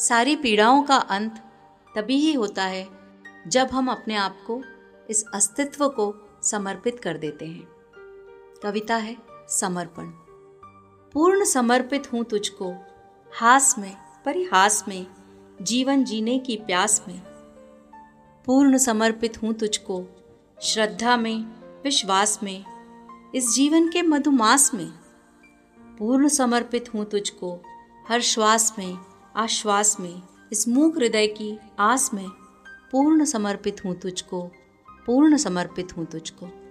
सारी पीड़ाओं का अंत तभी ही होता है जब हम अपने आप को इस अस्तित्व को समर्पित कर देते हैं। कविता है समर्पण। पूर्ण समर्पित हूँ तुझको, हास में परिहास में, जीवन जीने की प्यास में। पूर्ण समर्पित हूँ तुझको, श्रद्धा में विश्वास में, इस जीवन के मधुमास में। पूर्ण समर्पित हूँ तुझको, हर श्वास में आश्वास में, इस मूक हृदय की आस में। पूर्ण समर्पित हूँ तुझको, पूर्ण समर्पित हूँ तुझको।